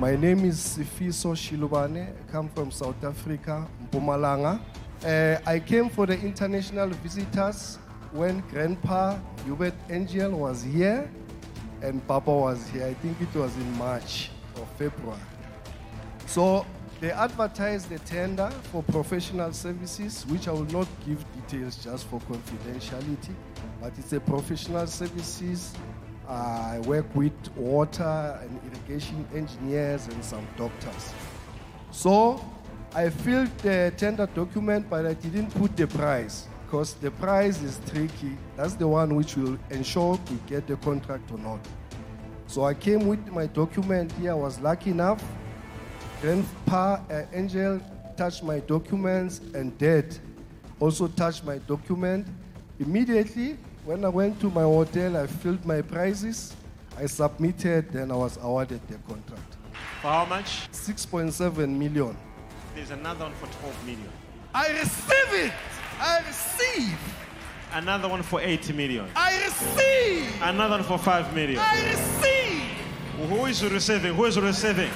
My name is Sifiso Shilubane. I come from South Africa, Mpumalanga. I came for the international visitors when Grandpa Hubert Angel was here and Papa was here. I think it was in March or February. So they advertised the tender for professional services, which I will not give details just for confidentiality, but it's a professional services. I work with water and irrigation engineers and some doctors. So I filled the tender document, but I didn't put the price, because the price is tricky. That's the one which will ensure we get the contract or not. So I came with my document here. I was lucky enough. Grandpa Angel touched my documents, and Dad also touched my document. Immediately, when I went to my hotel, I filled my prices, I submitted, then I was awarded the contract. For how much? 6.7 million. There's another one for 12 million. I receive it! I receive! Another one for 8 million. I receive! Another one for 5 million. I receive! Who is receiving? Who is receiving?